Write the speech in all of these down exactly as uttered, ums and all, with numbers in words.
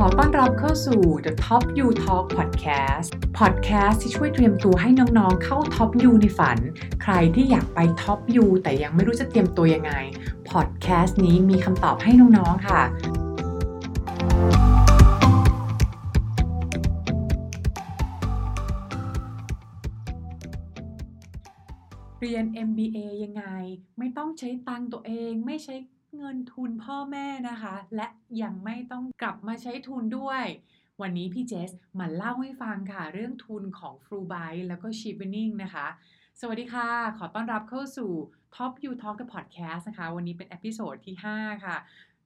ขอต้อนรับเข้าสู่ The Top You Talk Podcast Podcast ที่ช่วยเตรียมตัวให้น้องๆเข้า Top You ในฝันใครที่อยากไป Top You แต่ยังไม่รู้จะเตรียมตัวยังไง Podcast นี้มีคำตอบให้น้องๆค่ะเรียน เอ็ม บี เอ ยังไงไม่ต้องใช้ตังค์ตัวเองไม่ใช้เงินทุนพ่อแม่นะคะและยังไม่ต้องกลับมาใช้ทุนด้วยวันนี้พี่เจสมาเล่าให้ฟังค่ะเรื่องทุนของ Fulbright แล้วก็ Chevening นะคะสวัสดีค่ะขอต้อนรับเข้าสู่ Top You Talk The Podcast นะคะวันนี้เป็นเอพิโซดที่ห้าค่ะ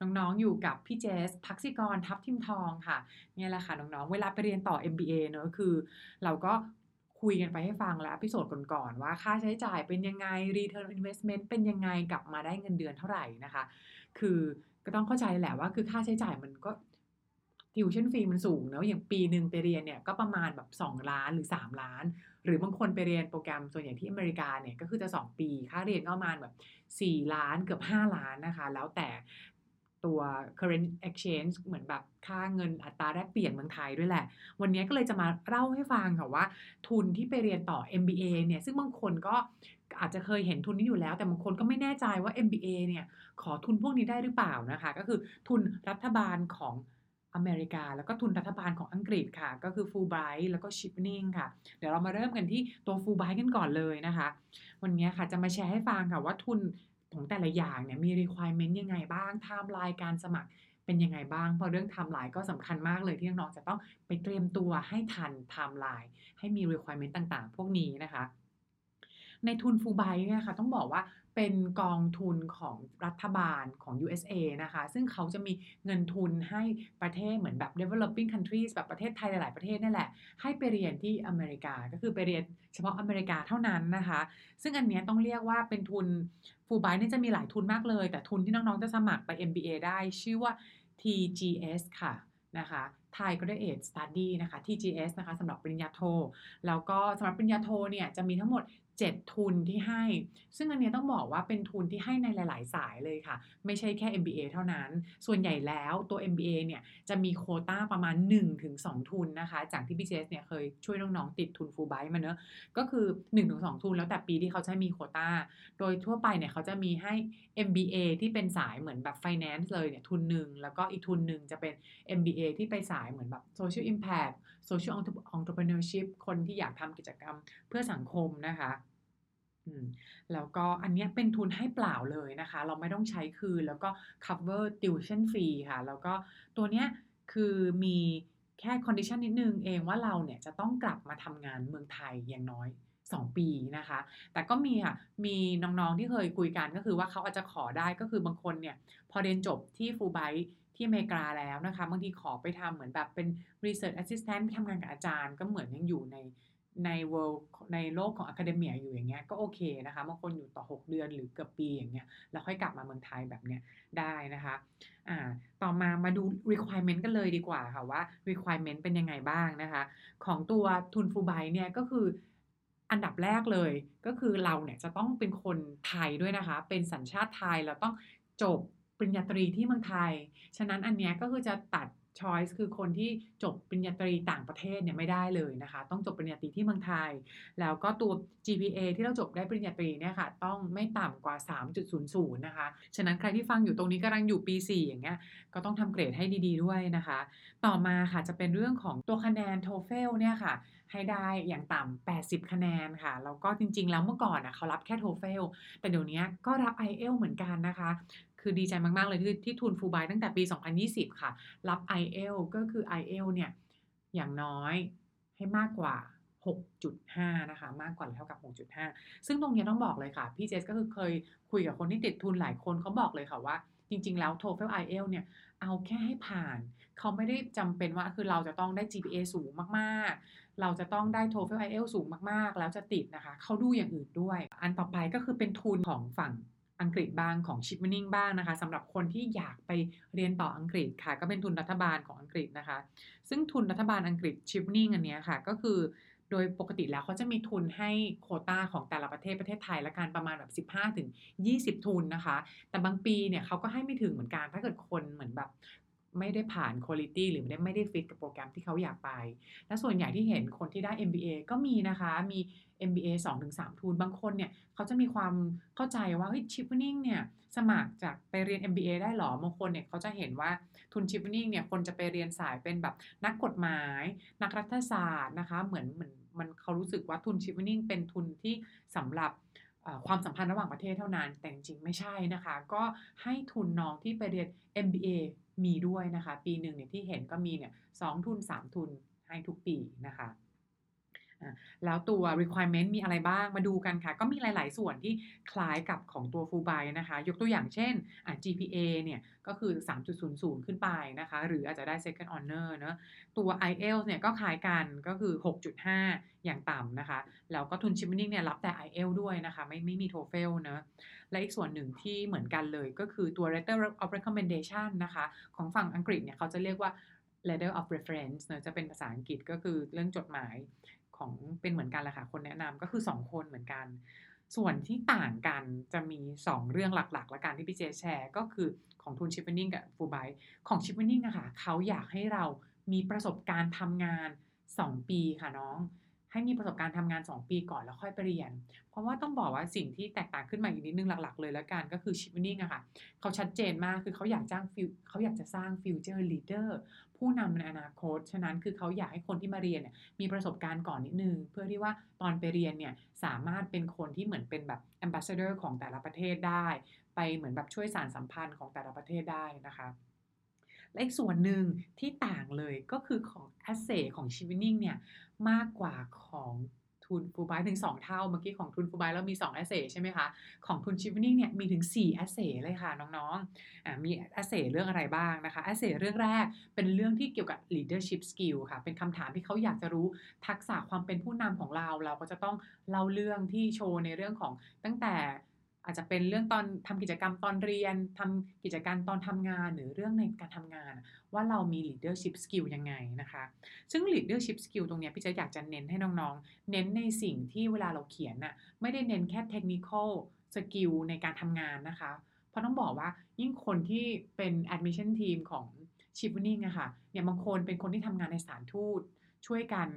น้องๆอยู่กับพี่เจสภักษิกรทัพทิมทองค่ะเนี่ยแหละค่ะน้องๆเวลาไปเรียนต่อ เอ็ม บี เอ เนอะคือเราก็คุยกันไปให้ฟังแล้วเอพิโซดก่อนๆว่าค่าใช้จ่ายเป็นยังไง return investment เป็นยังไงกลับมาได้เงินเดือนเท่าไหร่นะคะคือก็ต้องเข้าใจแหละว่าคือค่าใช้จ่ายมันก็ tuition fee มันสูงเนอะอย่างปีนึงไปเรียนเนี่ยก็ประมาณแบบสองล้านหรือสามล้านหรือบางคนไปเรียนโปรแกรมส่วนใหญ่ที่อเมริกาเนี่ยก็คือจะสองปีค่าเรียนก็ประมาณแบบสี่ล้านเกือบห้าล้านนะคะแล้วแต่ตัว current exchange เหมือนแบบค่าเงินอัตราแลกเปลี่ยนเมืองไทยด้วยแหละวันนี้ก็เลยจะมาเล่าให้ฟังค่ะว่าทุนที่ไปเรียนต่อ เอ็ม บี เอ เนี่ยซึ่งบางคนก็อาจจะเคยเห็นทุนนี้อยู่แล้วแต่บางคนก็ไม่แน่ใจว่า เอ็ม บี เอ เนี่ยขอทุนพวกนี้ได้หรือเปล่านะคะก็คือทุนรัฐบาลของอเมริกาแล้วก็ทุนรัฐบาลของอังกฤษค่ะก็คือ Fulbright แล้วก็ Chevening ค่ะเดี๋ยวเรามาเริ่มกันที่ตัว Fulbright กันก่อนเลยนะคะวันนี้ค่ะจะมาแชร์ให้ฟังค่ะว่าทุนของแต่ละอย่างเนี่ยมี requirement ยังไงบ้าง timeline การสมัครเป็นยังไงบ้างพอเรื่อง timeline ก็สำคัญมากเลยที่น้องๆจะต้องไปเตรียมตัวให้ทัน timeline ให้มี requirement ต่างๆพวกนี้นะคะในทุน Fulbright เนี่ยค่ะต้องบอกว่าเป็นกองทุนของรัฐบาลของ ยู เอส เอ นะคะซึ่งเขาจะมีเงินทุนให้ประเทศเหมือนแบบ developing countries แบบประเทศไทยหลายๆประเทศนั่นแหละให้ไปเรียนที่อเมริกาก็คือไปเรียนเฉพาะอเมริกาเท่านั้นนะคะซึ่งอันเนี้ยต้องเรียกว่าเป็นทุน Fulbright เนี่ยจะมีหลายทุนมากเลยแต่ทุนที่น้องๆจะสมัครไป เอ็ม บี เอ ได้ชื่อว่า ที จี เอส ค่ะนะคะ Thai Graduate Study นะคะ ที จี เอส นะคะสำหรับปริญญาโทแล้วก็สำหรับปริญญาโทเนี่ยจะมีทั้งหมดเจ็ดทุนที่ให้ซึ่งอันนี้ต้องบอกว่าเป็นทุนที่ให้ในหลายๆสายเลยค่ะไม่ใช่แค่ เอ็ม บี เอ เท่านั้นส่วนใหญ่แล้วตัว เอ็ม บี เอ เนี่ยจะมีโควต้าประมาณ หนึ่งถึงสอง ทุนนะคะจากที่พี่เจสเนี่ยเคยช่วยน้องๆติดทุน Fulbright มาเนอะก็คือ หนึ่งถึงสอง ทุนแล้วแต่ปีที่เขาใช้มีโควต้าโดยทั่วไปเนี่ยเขาจะมีให้ เอ็ม บี เอ ที่เป็นสายเหมือนแบบ Finance เลยเนี่ยทุนนึงแล้วก็อีกทุนนึงจะเป็น เอ็ม บี เอ ที่ไปสายเหมือนแบบ Social Impact Social Entrepreneurship คนที่อยากทำกิจกรรมเพื่อสังคมนะคะแล้วก็อันนี้เป็นทุนให้เปล่าเลยนะคะเราไม่ต้องใช้คืนแล้วก็ cover tuition fee ค่ะแล้วก็ตัวเนี้ยคือมีแค่ condition นิดนึงเองว่าเราเนี่ยจะต้องกลับมาทำงานเมืองไทยอย่างน้อยสองปีนะคะแต่ก็มีค่ะมีน้องๆที่เคยคุยกันก็คือว่าเขาอาจจะขอได้ก็คือบางคนเนี่ยพอเรียนจบที่ Fulbright ที่อเมริกาแล้วนะคะบางทีขอไปทำเหมือนแบบเป็น research assistant ไปทำงานกับอาจารย์ก็เหมือนยังอยู่ในใน world ในโลกของ academia อยู่อย่างเงี้ยก็โอเคนะคะบางคนอยู่ต่อหกเดือนหรือเกือบปีอย่างเงี้ยแล้วค่อยกลับมาเมืองไทยแบบเนี้ยได้นะคะอ่าต่อมามาดู requirement กันเลยดีกว่าค่ะว่า requirement เป็นยังไงบ้างนะคะของตัวทุน Fulbright เนี่ยก็คืออันดับแรกเลยก็คือเราเนี่ยจะต้องเป็นคนไทยด้วยนะคะเป็นสัญชาติไทยเราต้องจบปริญญาตรีที่เมืองไทยฉะนั้นอันเนี้ยก็คือจะตัดchoice คือคนที่จบปริญญาตรีต่างประเทศเนี่ยไม่ได้เลยนะคะต้องจบปริญญาตรีที่เมืองไทยแล้วก็ตัว จี พี เอ ที่เราจบได้ปริญญาตรีเนี่ยค่ะต้องไม่ต่ำกว่า สามจุดศูนย์ศูนย์ นะคะฉะนั้นใครที่ฟังอยู่ตรงนี้กำลังอยู่ปีสี่อย่างเงี้ยก็ต้องทำเกรดให้ดีๆด้วยนะคะต่อมาค่ะจะเป็นเรื่องของตัวคะแนน TOEFL เนี่ยค่ะให้ได้อย่างต่ำแปดสิบคะแนนค่ะแล้วก็จริงๆแล้วเมื่อก่อนนะเขารับแค่ TOEFL แต่เดี๋ยวนี้ก็รับ ไอ เอล เหมือนกันนะคะคือดีใจมากๆเลยที่ที่ทุน Fulbright ตั้งแต่ปีสองพันยี่สิบค่ะรับ ไอ เอล ก็คือ ไอ เอล เนี่ยอย่างน้อยให้มากกว่า หกจุดห้า นะคะมากกว่าหรือเท่ากับ หกจุดห้า ซึ่งตรงนี้ต้องบอกเลยค่ะพี่เจสก็คือเคยคุยกับคนที่ติดทุนหลายคนเขาบอกเลยค่ะว่าจริงๆแล้ว TOEFL ไอ เอล เนี่ยเอาแค่ให้ผ่านเขาไม่ได้จำเป็นว่าคือเราจะต้องได้ จี พี เอ สูงมากๆเราจะต้องได้ TOEFL ไอ เอล สูงมากๆแล้วจะติดนะคะเขาดูอย่างอื่นด้วยอันต่อไปก็คือเป็นทุนของฝั่งอังกฤษบ้างของ Chevening บ้างนะคะสำหรับคนที่อยากไปเรียนต่ออังกฤษค่ะก็เป็นทุนรัฐบาลของอังกฤษนะคะซึ่งทุนรัฐบาลอังกฤษ Chevening อันเนี้ยค่ะก็คือโดยปกติแล้วเขาจะมีทุนให้โควต้าของแต่ละประเทศประเทศไทยละกันประมาณแบบสิบห้าถึงยี่สิบทุนนะคะแต่บางปีเนี่ยเขาก็ให้ไม่ถึงเหมือนกันถ้าเกิดคนเหมือนแบบ ไม่ได้ผ่านคุณภาพหรือไม่ได้ไม่ได้ฟิตกับโปรแกรมที่เขาอยากไปและส่วนใหญ่ที่เห็นคนที่ได้ เอ็ม บี เอ ก็มีนะคะมี เอ็ม บี เอ สองถึงสาม ทุนบางคนเนี่ยเขาจะมีความเข้าใจว่าเฮ้ย Chevening เนี่ยสมัครจากไปเรียน เอ็ม บี เอ ได้หรอบางคนเนี่ยเขาจะเห็นว่าทุน Chevening เนี่ยคนจะไปเรียนสายเป็นแบบนักกฎหมายนักรัฐศาสตร์นะคะเหมือนเหมือนมันเขารู้สึกว่าทุน Chevening เป็นทุนที่สำหรับความสัมพันธ์ระหว่างประเทศเท่านั้นแต่จริงๆไม่ใช่นะคะก็ให้ทุนน้องที่ไปเรียน เอ็ม บี เอ มีด้วยนะคะปีหนึ่งเนี่ยที่เห็นก็มีเนี่ยสองทุนสามทุนให้ทุกปีนะคะแล้วตัว requirement มีอะไรบ้างมาดูกันค่ะก็มีหลายๆส่วนที่คล้ายกับของตัว Fulbright นะคะยกตัวอย่างเช่น จี พี เอ เนี่ยก็คือ สามจุดศูนย์ศูนย์ ขึ้นไปนะคะหรืออาจจะได้ second honor เนอะตัว ไอ อี แอล ที เอส เนี่ยก็คล้ายกันก็คือ หกจุดห้า อย่างต่ำนะคะแล้วก็ทุน Chevening เนี่ยรับแต่ ไอ อี แอล ที เอส ด้วยนะคะไม่ไม่มี TOEFL เนอะและอีกส่วนหนึ่งที่เหมือนกันเลยก็คือตัว letter of recommendation นะคะของฝั่งอังกฤษเนี่ยเขาจะเรียกว่า letter of reference เนอะจะเป็นภาษาอังกฤษก็คือเรื่องจดหมายของเป็นเหมือนกันแหละค่ะคนแนะนำก็คือสองคนเหมือนกันส่วนที่ต่างกันจะมีสองเรื่องหลักๆและการที่พี่เจแชร์ก็คือของทุน Chevening กับ Fulbright ของ Chevening อะค่ะเขาอยากให้เรามีประสบการณ์ทำงานสองปีค่ะน้องให้มีประสบการณ์ทำงานสองปีก่อนแล้วค่อยไปเรียนเพราะว่าต้องบอกว่าสิ่งที่แตกต่างขึ้นมาอีกนิดนึงหลักๆเลยแล้วกันก็คือ Chevening อะค่ะเขาชัดเจนมากคือเขาอยากจ้างฟิวเขาอยากจะสร้าง Future Leader ผู้นำในอนาคตฉะนั้นคือเขาอยากให้คนที่มาเรียนเนี่ยมีประสบการณ์ก่อนนิดนึงเพื่อที่ว่าตอนไปเรียนเนี่ยสามารถเป็นคนที่เหมือนเป็นแบบ Ambassador ของแต่ละประเทศได้ไปเหมือนแบบช่วยสานสัมพันธ์ของแต่ละประเทศได้นะคะและอีกส่วนหนึ่งที่ต่างเลยก็คือของ Essay ของ Chevening เนี่ยมากกว่าของทุน Fulbright ถึงสองเท่าเมื่อกี้ของทุน Fulbright แล้วมีสอง Essay ใช่ไหมคะของทุน Chevening เนี่ยมีถึงสี่ Essay เลยค่ะน้องๆอ่ะมี Essay เรื่องอะไรบ้างนะคะ Essay เรื่องแรกเป็นเรื่องที่เกี่ยวกับ Leadership Skill ค่ะเป็นคำถามที่เขาอยากจะรู้ทักษะความเป็นผู้นำของเราเราก็จะต้องเล่าเรื่องที่โชว์ในเรื่องของตั้งแต่อาจจะเป็นเรื่องตอนทำกิจกรรมตอนเรียนทำกิจการตอนทำงานหรือเรื่องในการทำงานว่าเรามี leadership skill ยังไงนะคะซึ่ง leadership skill ตรงนี้พี่จะอยากจะเน้นให้น้องๆเน้นในสิ่งที่เวลาเราเขียนน่ะไม่ได้เน้นแค่ technical skill ในการทำงานนะคะเพราะต้องบอกว่ายิ่งคนที่เป็น admission team ของ Chevening อะค่ะเนี่ยบางคนเป็นคนที่ทำงานในสถานทูตช่วยกัน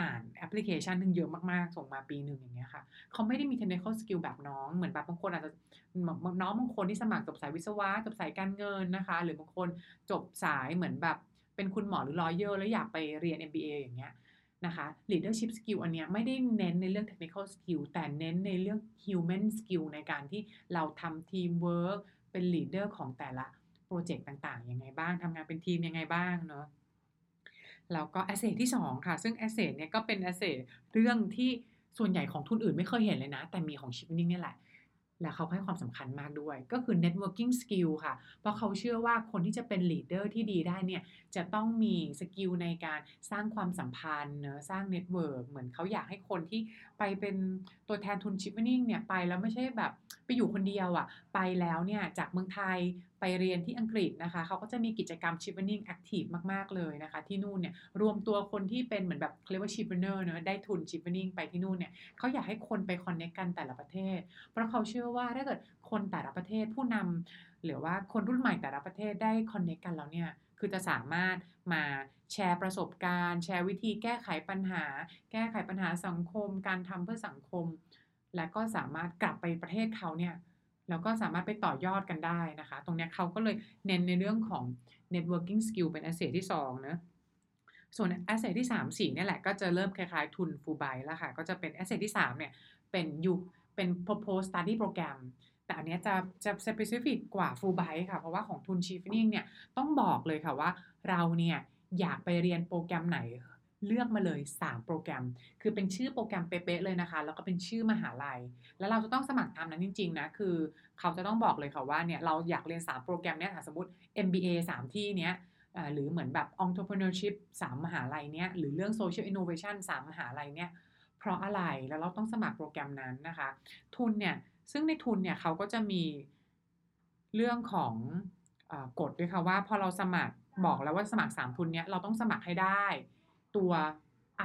อ่านแอปพลิเคชันนึงเยอะมากๆส่งมาปีหนึ่งอย่างเงี้ยค่ะเขาไม่ได้มี technical skill แบบน้องเหมือนแบบบางคนอาจจะน้องบางคนที่สมัครจบสายวิศวะจบสายการเงินนะคะหรือบางคนจบสายเหมือนแบบเป็นคุณหมอหรือ lawyer แล้วอยากไปเรียน เอ็ม บี เอ อย่างเงี้ยนะคะ leadership skill อันเนี้ยไม่ได้เน้นในเรื่อง technical skill แต่เน้นในเรื่อง human skill ในการที่เราทำ team work เป็น leader ของแต่ละโปรเจกต์ต่างๆยังไงบ้างทำงานเป็นทีมยังไงบ้างเนาะแล้วก็ essay ที่สองค่ะซึ่ง essay เนี่ยก็เป็น essay เรื่องที่ส่วนใหญ่ของทุนอื่นไม่เคยเห็นเลยนะแต่มีของ Chevening นี่แหละและเขาให้ความสำคัญมากด้วยก็คือ networking skill ค่ะเพราะเขาเชื่อว่าคนที่จะเป็น leader ที่ดีได้เนี่ยจะต้องมีสกิลในการสร้างความสัมพันธ์เนอะสร้าง network เหมือนเขาอยากให้คนที่ไปเป็นตัวแทนทุน Chevening เนี่ยไปแล้วไม่ใช่แบบไปอยู่คนเดียวอ่ะไปแล้วเนี่ยจากเมืองไทยไปเรียนที่อังกฤษนะคะเขาก็จะมีกิจกรรม Chevening Active มากๆเลยนะคะที่นู่นเนี่ยรวมตัวคนที่เป็นเหมือนแบบเรียกว่า Chevener เนอะได้ทุน Chevening ไปที่นู่นเนี่ยเขาอยากให้คนไป connect กันแต่ละประเทศเพราะเขาเชื่อว่าถ้าเกิดคนแต่ละประเทศผู้นำหรือว่าคนรุ่นใหม่แต่ละประเทศได้ connect กันแล้วเนี่ยคือจะสามารถมาแชร์ประสบการณ์แชร์วิธีแก้ไขปัญหาแก้ไขปัญหาสังคมการทำเพื่อสังคมและก็สามารถกลับไปประเทศเขาเนี่ยแล้วก็สามารถไปต่อยอดกันได้นะคะตรงนี้เขาก็เลยเน้นในเรื่องของ networking skill เป็น asset ที่สองนะส่วน asset ที่สาม สี่เนี่ยแหละก็จะเริ่มคล้ายๆทุน Fulbright แล้วค่ะก็จะเป็น asset ที่สามเนี่ยเป็นยุคเป็น proposed study program แต่อันนี้จะจะ specific กว่า Fulbright ค่ะเพราะว่าของทุน Chevening เนี่ยต้องบอกเลยค่ะว่าเราเนี่ยอยากไปเรียนโปรแกรมไหนเลือกมาเลยสามโปรแกรมคือเป็นชื่อโปรแกรมเป๊ะๆเลยนะคะแล้วก็เป็นชื่อมหาลัยแล้วเราจะต้องสมัครตามนั้นจริงๆนะคือเขาจะต้องบอกเลยค่ะว่าเนี่ยเราอยากเรียนสามโปรแกรมเนี้ยสมมุติ เอ็ม บี เอ สามที่เนี้ยเอ่อหรือเหมือนแบบ Entrepreneurship สามมหาลัยเนี้ยหรือเรื่อง Social Innovation สามมหาลัยเนี้ยเพราะอะไรแล้วเราต้องสมัครโปรแกรมนั้นนะคะทุนเนี่ยซึ่งในทุนเนี่ยเขาก็จะมีเรื่องของเอ่อกฎด้วยค่ะว่าพอเราสมัครบอกแล้วว่าสมัครสามทุนเนี้ยเราต้องสมัครให้ได้ตัว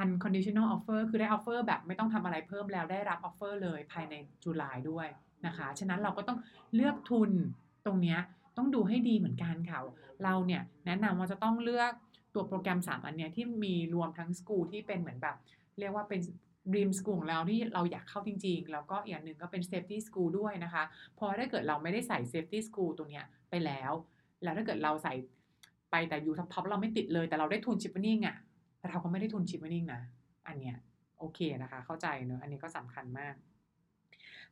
unconditional offer คือได้ offer แบบไม่ต้องทำอะไรเพิ่มแล้วได้รับ offer เลยภายในตุลาด้วยนะคะฉะนั้นเราก็ต้องเลือกทุนตรงเนี้ย ต้องดูให้ดีเหมือนกันค่ะเราเนี่ยแนะนำว่าจะต้องเลือกตัวโปรแกรมสามอันเนี้ยที่มีรวมทั้งสกูลที่เป็นเหมือนแบบเรียกว่าเป็นdream school ของเราที่เราอยากเข้าจริงๆแล้วก็อีกอันหนึ่งก็เป็น safety school ด้วยนะคะพอถ้าเกิดเราไม่ได้ใส่ safety school ตัวเนี้ยไปแล้วแล้วถ้าเกิดเราใส่ไปแต่อยู่ท็อปๆเราไม่ติดเลยแต่เราได้ทุน Chevening อ่ะแต่เราก็ไม่ได้ทุน Chevening นะอันเนี้ยโอเคนะคะเข้าใจเนอะอันนี้ก็สำคัญมาก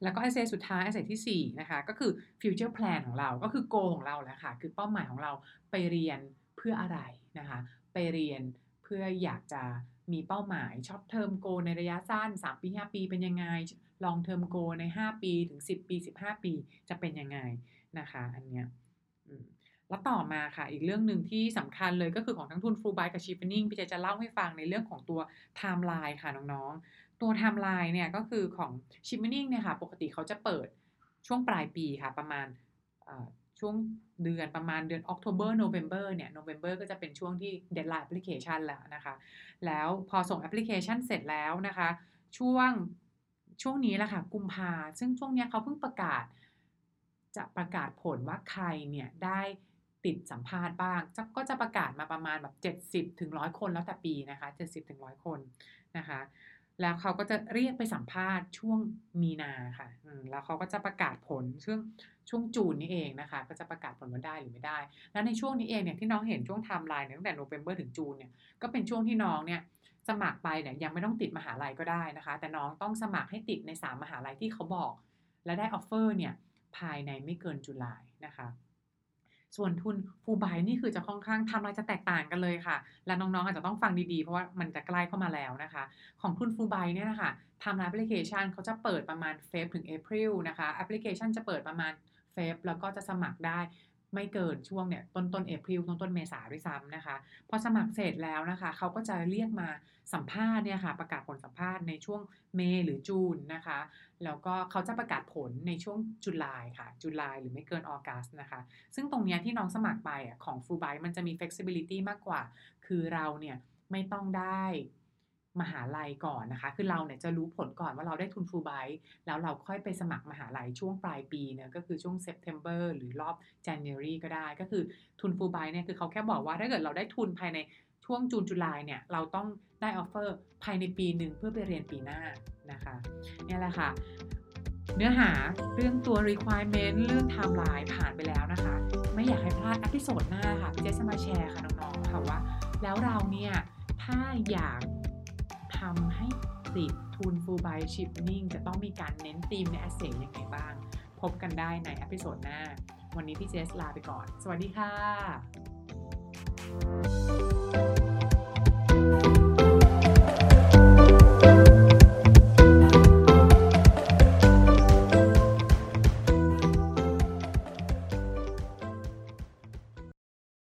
แล้วก็ไอเซสุดท้ายไอเซที่สี่นะคะก็คือ future plan ของเราก็คือ goal ของเราแหละค่ะคือเป้าหมายของเราไปเรียนเพื่ออะไรนะคะไปเรียนเพื่ออยากจะมีเป้าหมายช็อตเทอมโกในระยะสั้นสามปีห้าปีเป็นยังไงลองเทอมโกในห้าปีถึงสิบปีสิบห้าปีจะเป็นยังไงนะคะอันเนี้ยแล้วต่อมาค่ะอีกเรื่องหนึ่งที่สำคัญเลยก็คือของทั้งทุน Fulbright กับ Chevening พี่เจจะเล่าให้ฟังในเรื่องของตัว timeline ค่ะน้องๆตัว timeline เนี่ยก็คือของ Chevening เนี่ยค่ะปกติเขาจะเปิดช่วงปลายปีค่ะประมาณช่วงเดือนประมาณเดือน October November เนี่ย November ก็จะเป็นช่วงที่ deadline application แล้วนะคะแล้วพอส่ง application เสร็จแล้วนะคะช่วงช่วงนี้แหละค่ะกุมภาซึ่งช่วงเนี้ยเขาเพิ่งประกาศจะประกาศผลว่าใครเนี่ยได้ติดสัมภาษณ์บ้างก็จะประกาศมาประมาณแบบเจ็ดสิบถึงหนึ่งร้อยคนแล้วแต่ปีนะคะเจ็ดสิบถึงหนึ่งร้อยคนนะคะแล้วเขาก็จะเรียกไปสัมภาษณ์ช่วงมีนาค่ะแล้วเขาก็จะประกาศผลช่วงช่วงจูนนี่เองนะคะก็จะประกาศผลว่าได้หรือไม่ได้แล้วในช่วงนี้เองเนี่ยที่น้องเห็นช่วงไทม์ไลน์เนี่ยตั้งแต่ November ถึงจูนเนี่ยก็เป็นช่วงที่น้องเนี่ยสมัครไปเนี่ยยังไม่ต้องติดมหาลัยก็ได้นะคะแต่น้องต้องสมัครให้ติดในสามมหาลัยที่เขาบอกและได้ออฟเฟอร์เนี่ยภายในไม่เกินตุลาคมนะคะส่วนทุนฟูลไบรท์นี่คือจะค่อนข้างทำลายจะแตกต่างกันเลยค่ะและน้องๆอาจจะต้องฟังดีๆเพราะว่ามันจะใกล้เข้ามาแล้วนะคะของทุนฟูลไบรท์เนี่ยนะคะทำลายแอปพลิเคชันเขาจะเปิดประมาณเฟบถึงเอพริลนะคะแอปพลิเคชันจะเปิดประมาณเฟบแล้วก็จะสมัครได้ไม่เกินช่วงเนี่ยต้นต้นเอพริลต้นต้นเมษาด้วยซ้ำนะคะพอสมัครเสร็จแล้วนะคะเขาก็จะเรียกมาสัมภาษณ์เนี่ยค่ะประกาศผลสัมภาษณ์ในช่วงเมษหรือจูนนะคะแล้วก็เขาจะประกาศผลในช่วงตุลาคมค่ะตุลาคมหรือไม่เกินออกัสนะคะซึ่งตรงนี้ที่น้องสมัครไปอ่ะของ Fulbright มันจะมี flexibility มากกว่าคือเราเนี่ยไม่ต้องได้มหาลัยก่อนนะคะคือเราเนี่ยจะรู้ผลก่อนว่าเราได้ทุน Fulbright แล้วเราค่อยไปสมัครมหาลัยช่วงปลายปีเนี่ยก็คือช่วง September หรือรอบ January ก็ได้ก็คือทุน Fulbright เนี่ยคือเขาแค่บอกว่าถ้าเกิดเราได้ทุนภายในช่วงจูนตุลาเนี่ยเราต้องได้ออฟเฟอร์ภายในปีหนึ่งเพื่อไปเรียนปีหน้านะคะเนี่ยแหละค่ะเนื้อหาเรื่องตัว requirement เรื่อง timeline ผ่านไปแล้วนะคะไม่อยากให้พลาดเอพิโซดหน้าค่ะพี่เจจะมาแชร์ค่ะน้องๆค่ะว่าแล้วเราเนี่ยถ้าอยากทำให้ติดทุน Fulbright Chevening จะต้องมีการเน้นธีมใน essay ยังไงบ้างพบกันได้ในเอพิโซดหน้าวันนี้พี่เจสลาไปก่อนสวัสดีค่ะ